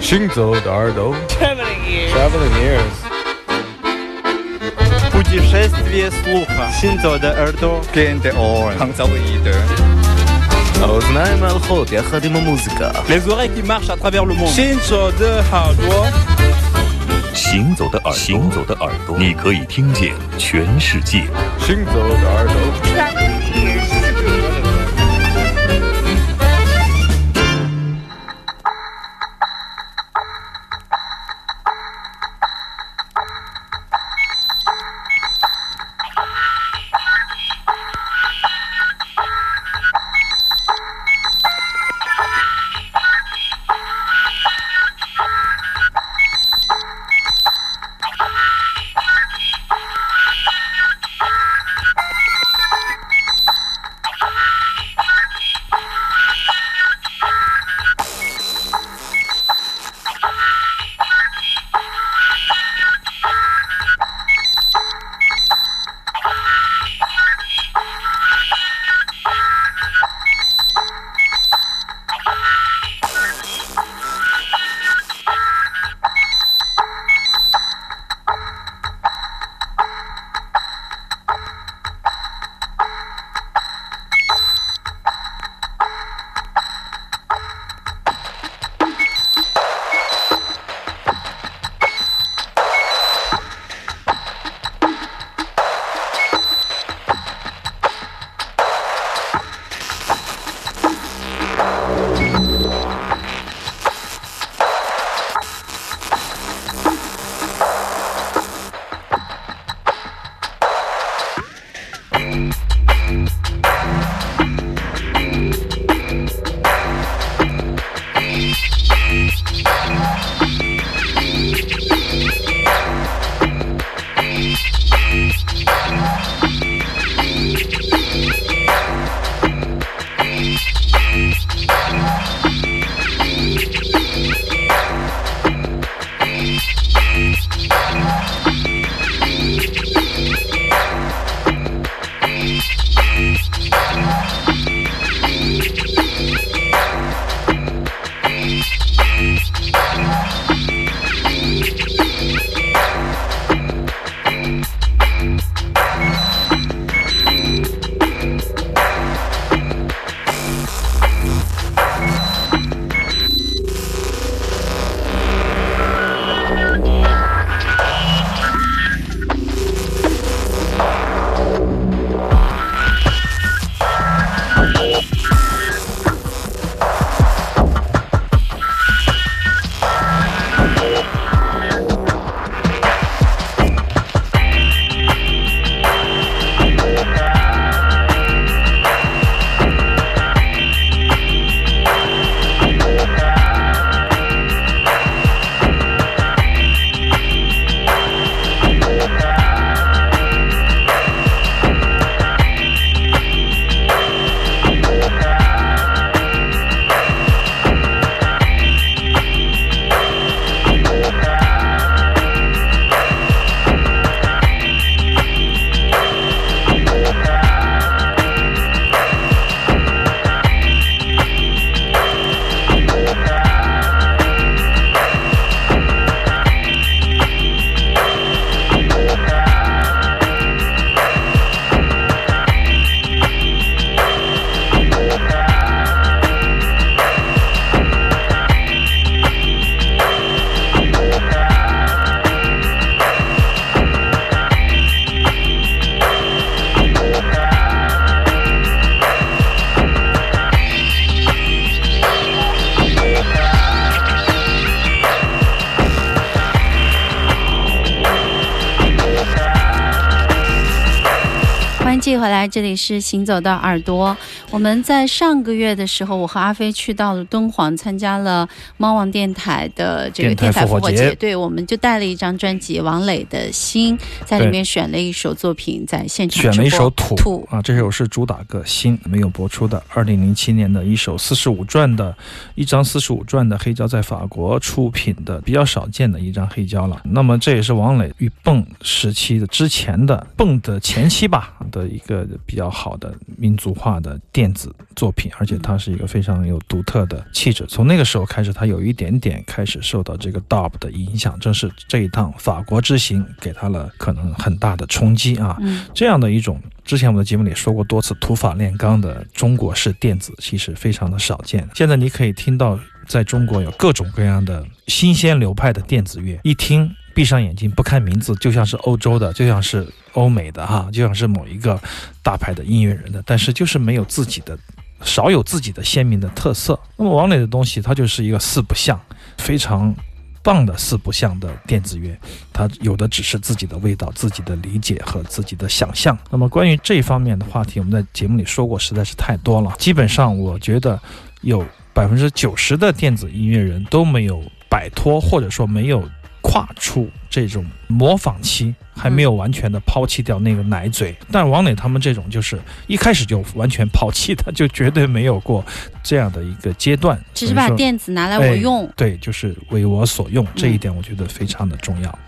行走的耳朵 Traveling ears. Traveling ears. путешествие слуха. 行走的耳朵 Кенте ор. 行走的耳朵האוזניים הלכות יחד עם המוזיקה. Les oreilles qui marchent à travers le monde. 行走的耳朵，行走的耳朵，行走的耳朵，你可以听见全世界。行走的耳朵。回来，这里是行走的耳朵。我们在上个月的时候，我和阿飞去到了敦煌，参加了猫王电台的这个电台复活节。对，我们就带了一张专辑王磊的心，在里面选了一首作品，在现场选了一首土啊，这首是主打歌心没有播出的2007年的一首一张45转的黑胶，在法国出品的比较少见的一张黑胶了。那么这也是王磊与蹦时期的之前的蹦的前期吧的一个比较好的民族化的电子作品，而且它是一个非常有独特的气质。从那个时候开始，它有一点点开始受到这个 dub 的影响，正是这一趟法国之行给它了可能很大的冲击啊。这样的一种之前我们的节目里说过多次，土法炼钢的中国式电子其实非常的少见。现在你可以听到在中国有各种各样的新鲜流派的电子乐，一听闭上眼睛不看名字，就像是欧洲的，就像是欧美的哈，就像是某一个大牌的音乐人的，但是就是没有自己的，少有自己的鲜明的特色。那么王磊的东西，它就是一个四不像，非常棒的四不像的电子乐，它有的只是自己的味道、自己的理解和自己的想象。那么关于这一方面的话题，我们在节目里说过实在是太多了，基本上我觉得有90%的电子音乐人都没有摆脱，或者说没有跨出这种模仿期，还没有完全的抛弃掉那个奶嘴。但王磊他们这种就是一开始就完全抛弃的，就绝对没有过这样的一个阶段，只是把电子拿来我用、哎、对，就是为我所用，这一点我觉得非常的重要、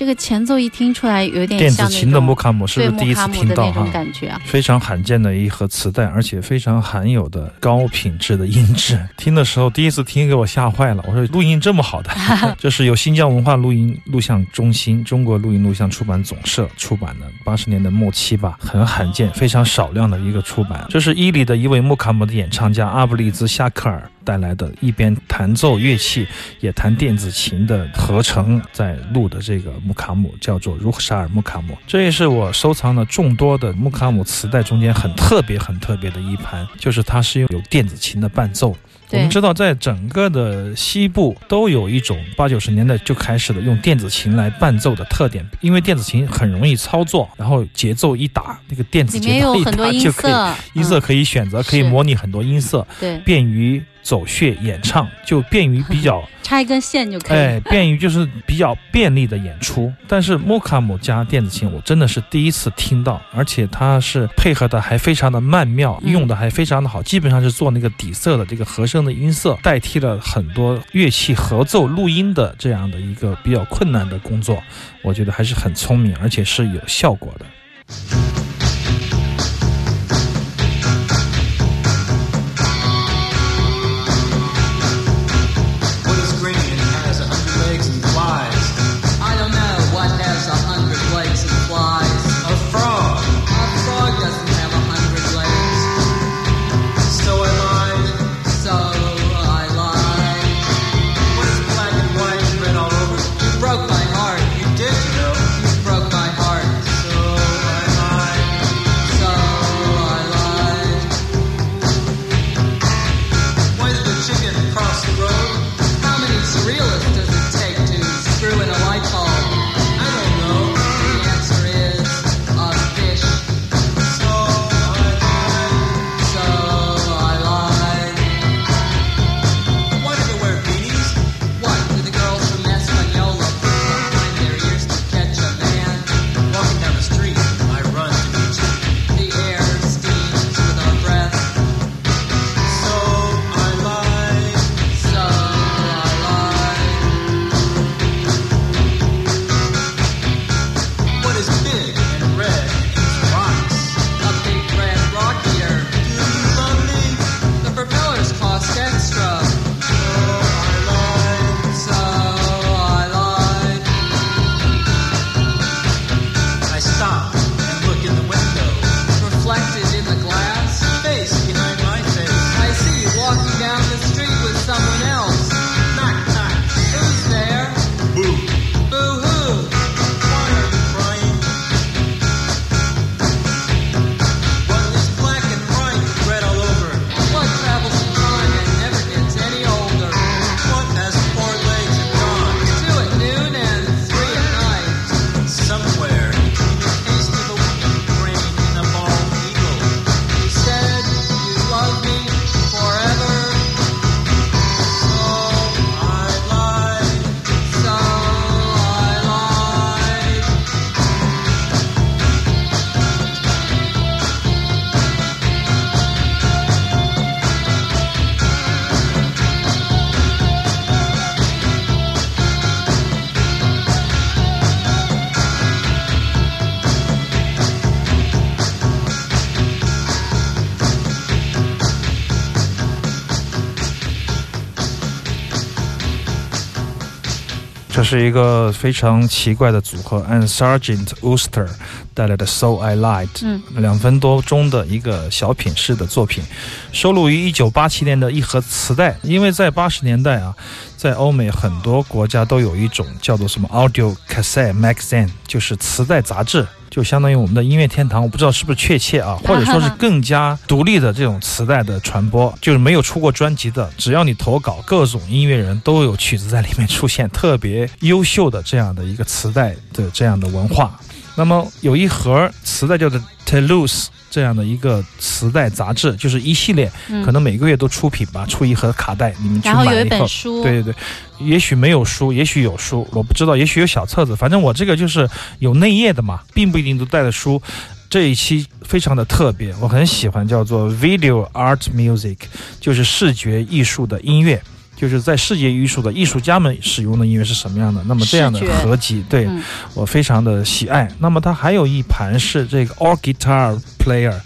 这个前奏一听出来有点像电子琴的木卡姆，是不是第一次听到哈？非常罕见的一盒磁带，而且非常含有的高品质的音质。听的时候第一次听给我吓坏了，我说录音这么好的，这是由新疆文化录音录像中心中国录音录像出版总社出版的，80年代末期吧，很罕见，非常少量的一个出版。这是伊犁的一位木卡姆的演唱家阿布利兹夏克尔带来的，一边弹奏乐器也弹电子琴的合成在录的这个木卡姆，叫做茹克沙尔木卡姆。这也是我收藏的众多的木卡姆磁带中间很特别的一盘，就是它是有电子琴的伴奏。我们知道在整个的西部都有一种80-90年代就开始了用电子琴来伴奏的特点，因为电子琴很容易操作，然后节奏一打，那个电子节奏一打就可以，音色可以选择，可以模拟很多音色，便于走穴演唱，就便于比较插一根线就可以，便于就是比较便利的演出。但是木卡姆加电子琴我真的是第一次听到，而且它是配合的还非常的曼妙，用的还非常的好，基本上是做那个底色的这个和声的音色，代替了很多乐器合奏录音的这样的一个比较困难的工作，我觉得还是很聪明，而且是有效果的。这是一个非常奇怪的组合 Ansurgeon Ooster 带来的 So I Lied， 2分多钟的一个小品式的作品，收录于1987年的一盒磁带。因为在80年代啊，在欧美很多国家都有一种叫做什么 Audio Cassette Magazine， 就是磁带杂志，就相当于我们的音乐天堂，我不知道是不是确切啊，或者说是更加独立的这种磁带的传播，就是没有出过专辑的，只要你投稿，各种音乐人都有曲子在里面出现，特别优秀的这样的一个磁带的这样的文化。那么有一盒磁带叫做 Touch 这样的一个磁带杂志，就是一系列，可能每个月都出品吧，出一盒卡带，你们去买一盒。然后有一本书，对，也许没有书，也许有书，我不知道，也许有小册子，反正我这个就是有内页的嘛，并不一定都带着书。这一期非常的特别，我很喜欢，叫做 Video Art Music， 就是视觉艺术的音乐。就是在世界艺术的艺术家们使用的音乐是什么样的，那么这样的合集对、我非常的喜爱。那么它还有一盘是这个 All Guitar Player，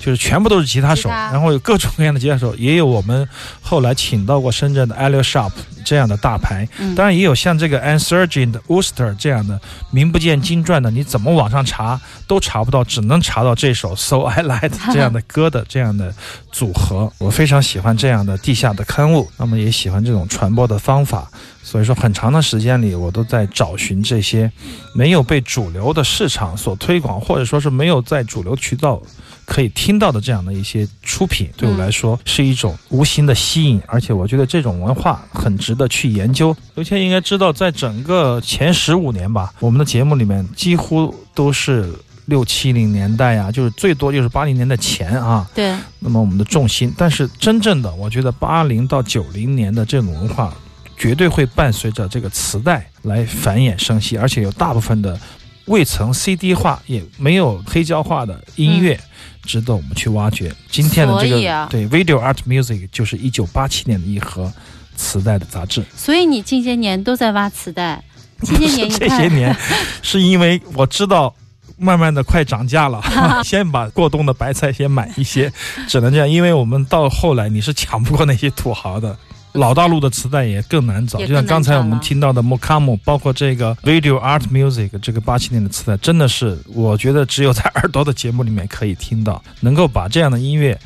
就是全部都是吉他手，然后有各种各样的吉他手，也有我们后来请到过深圳的 Elliott Sharp 这样的大牌、当然也有像这个 Ansurgeon Ooster 这样的名不见经传的，你怎么网上查都查不到，只能查到这首 So I Lied 这样的歌的这样的组合。我非常喜欢这样的地下的刊物，那么也喜欢这种传播的方法，所以说很长的时间里我都在找寻这些没有被主流的市场所推广，或者说是没有在主流渠道可以听到的这样的一些出品，对我来说是一种无形的吸引，而且我觉得这种文化很值得去研究。刘谦应该知道，在整个前15年吧，我们的节目里面几乎都是60、70年代啊，就是最多就是80年代前啊。对。那么我们的重心，但是真正的我觉得80到90年的这种文化绝对会伴随着这个磁带来繁衍生息，而且有大部分的未曾 CD 化也没有黑胶化的音乐、值得我们去挖掘。今天的这个、对 Video Art Music 就是1987年的一盒磁带的杂志。所以你近些年都在挖磁带，近些年这些年是因为我知道慢慢的快涨价了，先把过冬的白菜先买一些，只能这样，因为我们到后来你是抢不过那些土豪的。老大陆的磁带也更难找，就像刚才我们听到的 Mokamo， 包括这个 Video Art Music， 这个87年的磁带真的是我觉得只有在耳朵的节目里面可以听到，能够把这样的音乐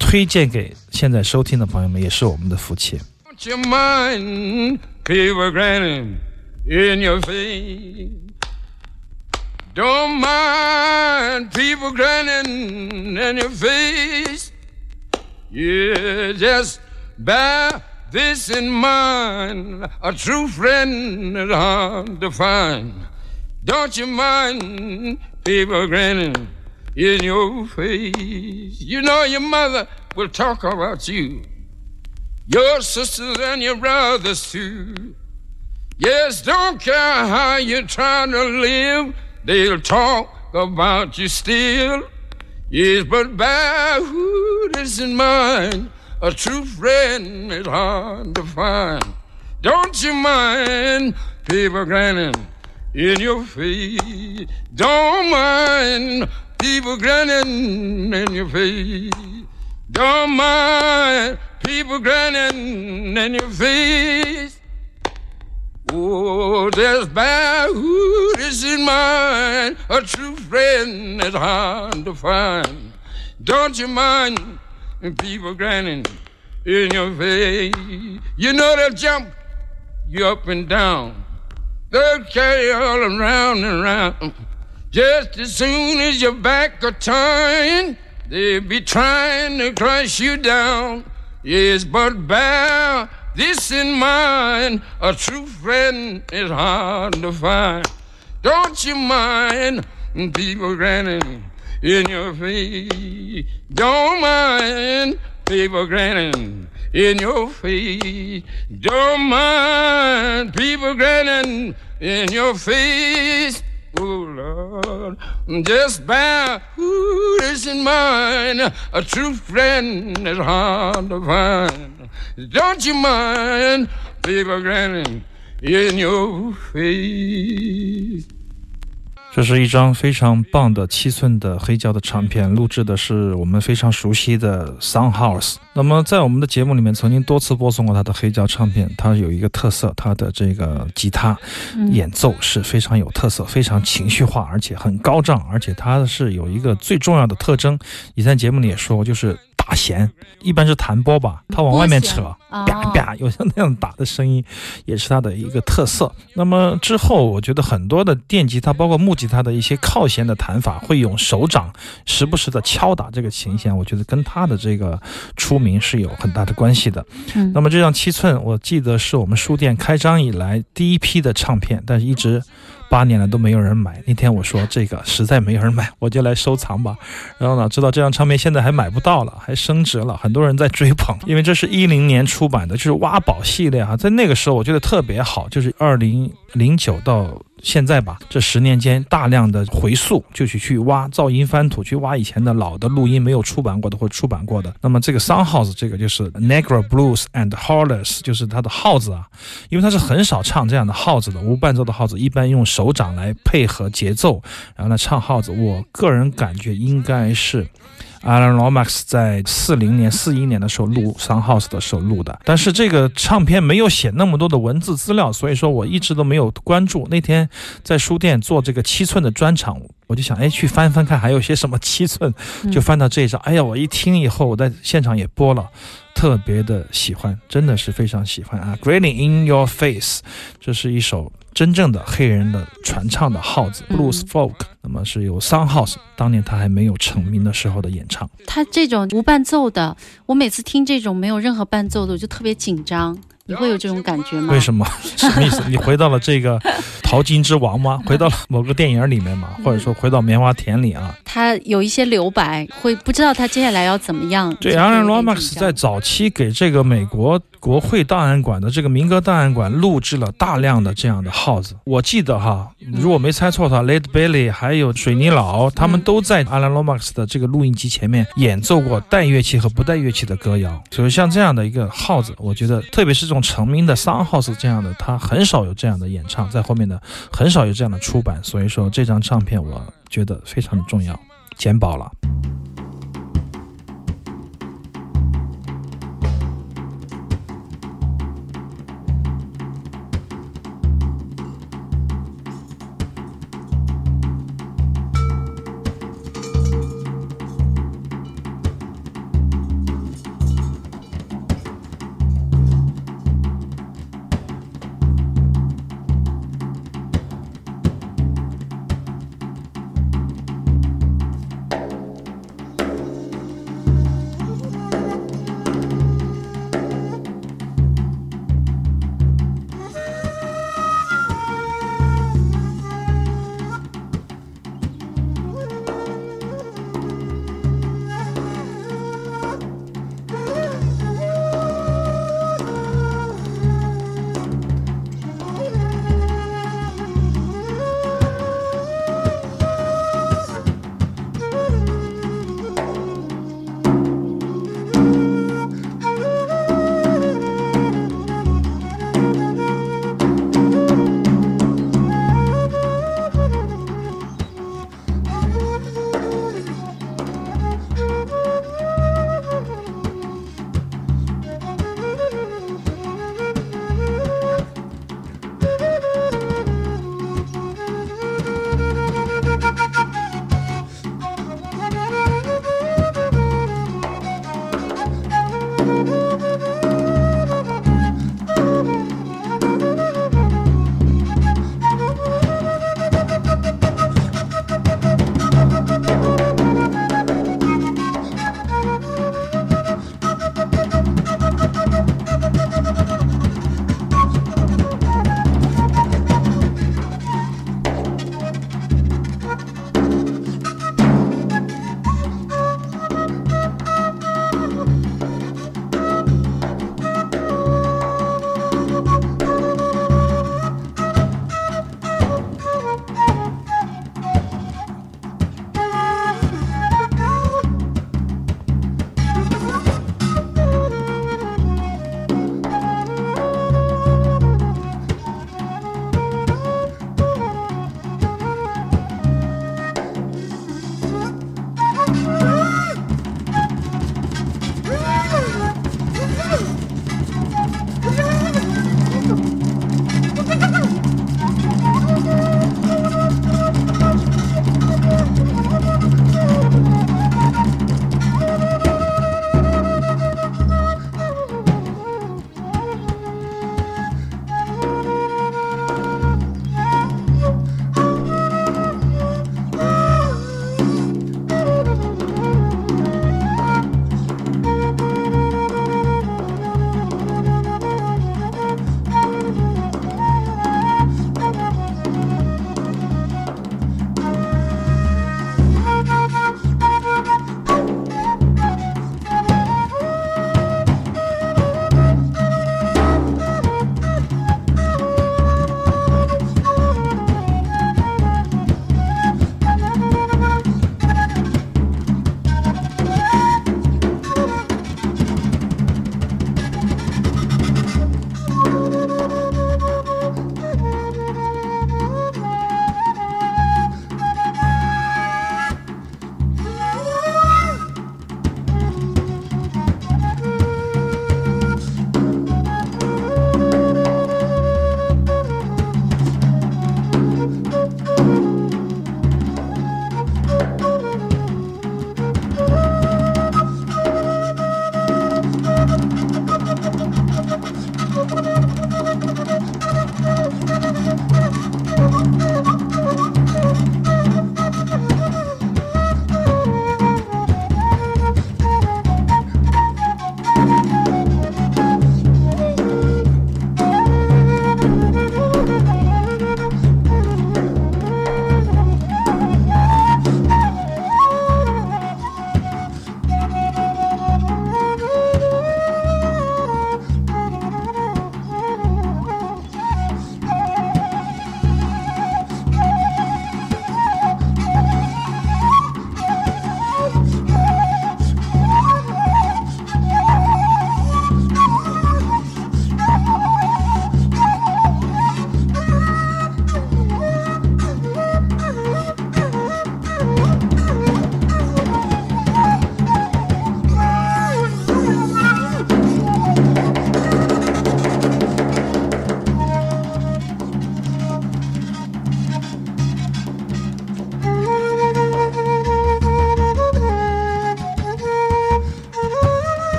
推荐给现在收听的朋友们也是我们的福气。This in mind, a true friend is hard to find. Don't you mind people grinning in your face? You know your mother will talk about you, your sisters and your brothers too. Yes, don't care how you try to live, they'll talk about you still. Yes, but bear this in mind.A true friend is hard to find. Don't you mind people grinning in your face? Don't mind people grinning in your face. Don't mind people grinning in your face. Oh, there's bad hoodies in mind. A true friend is hard to find. Don't you mind?And people grinning in your face. You know they'll jump you up and down. They'll carry you all around and around. Just as soon as your back are turned, they'll be trying to crush you down. Yes, but bear this in mind, a true friend is hard to find. Don't you mind people grinning in your face. Don't mind people grinning in your face. Don't mind people grinning in your face. Oh Lord, just bear this in mind, a true friend is hard to find. Don't you mind people grinning in your face.这是一张非常棒的7寸的黑胶的唱片，录制的是我们非常熟悉的 Soundhouse。 那么在我们的节目里面曾经多次播送过他的黑胶唱片，他有一个特色，他的这个吉他演奏是非常有特色，非常情绪化，而且很高涨，而且他是有一个最重要的特征，以前节目里也说过，就是打弦，一般是弹拨吧，他往外面扯，啪啪，有像那样打的声音，也是他的一个特色。那么之后我觉得很多的电吉他包括木吉他的一些靠弦的弹法，会用手掌时不时的敲打这个琴弦，我觉得跟他的这个出名是有很大的关系的。那么这张7寸我记得是我们书店开张以来第一批的唱片，但是一直8年了都没有人买。那天我说这个实在没有人买，我就来收藏吧，然后呢知道这张唱片现在还买不到了，还升值了，很多人在追捧，因为这是10年出版的，就是挖宝系列啊，在那个时候我觉得特别好，就是2009到现在吧，这10年间大量的回溯，就去挖噪音翻土，去挖以前的老的录音没有出版过的或出版过的。那么这个 Soundhouse 这个就是 Negro Blues and Hollers， 就是它的号子啊，因为它是很少唱这样的号子的，无伴奏的号子一般用手掌来配合节奏，然后呢唱号子。我个人感觉应该是Alan Lomax 在41年的时候录 Son House 的时候录的，但是这个唱片没有写那么多的文字资料，所以说我一直都没有关注。那天在书店做这个7寸的专场，我就想，哎，去翻看还有些什么7寸，就翻到这一张。哎呀，我一听以后，我在现场也播了，特别的喜欢，真的是非常喜欢啊 ！Grilling in your face， 这是一首真正的黑人的传唱的号子 Blues Folk， 那么是由 Son House 当年他还没有成名的时候的演唱。他这种无伴奏的，我每次听这种没有任何伴奏的，我就特别紧张。你会有这种感觉吗？为什么？什么意思？你回到了这个淘金之王吗？回到了某个电影里面吗？或者说回到棉花田里啊？他有一些留白，会不知道他接下来要怎么样。对，Alan Lomax 在早期给这个美国国会档案馆的这个民歌档案馆录制了大量的这样的号子。我记得哈，如果没猜错的话 ，Late Bailey 还有水泥佬，他们都在 Alan Lomax 的这个录音机前面演奏过带乐器和不带乐器的歌谣。所以像这样的一个号子，我觉得特别是这种成名的 Soundhouse 这样的，他很少有这样的演唱，在后面的很少有这样的出版，所以说这张唱片我觉得非常重要，捡宝了。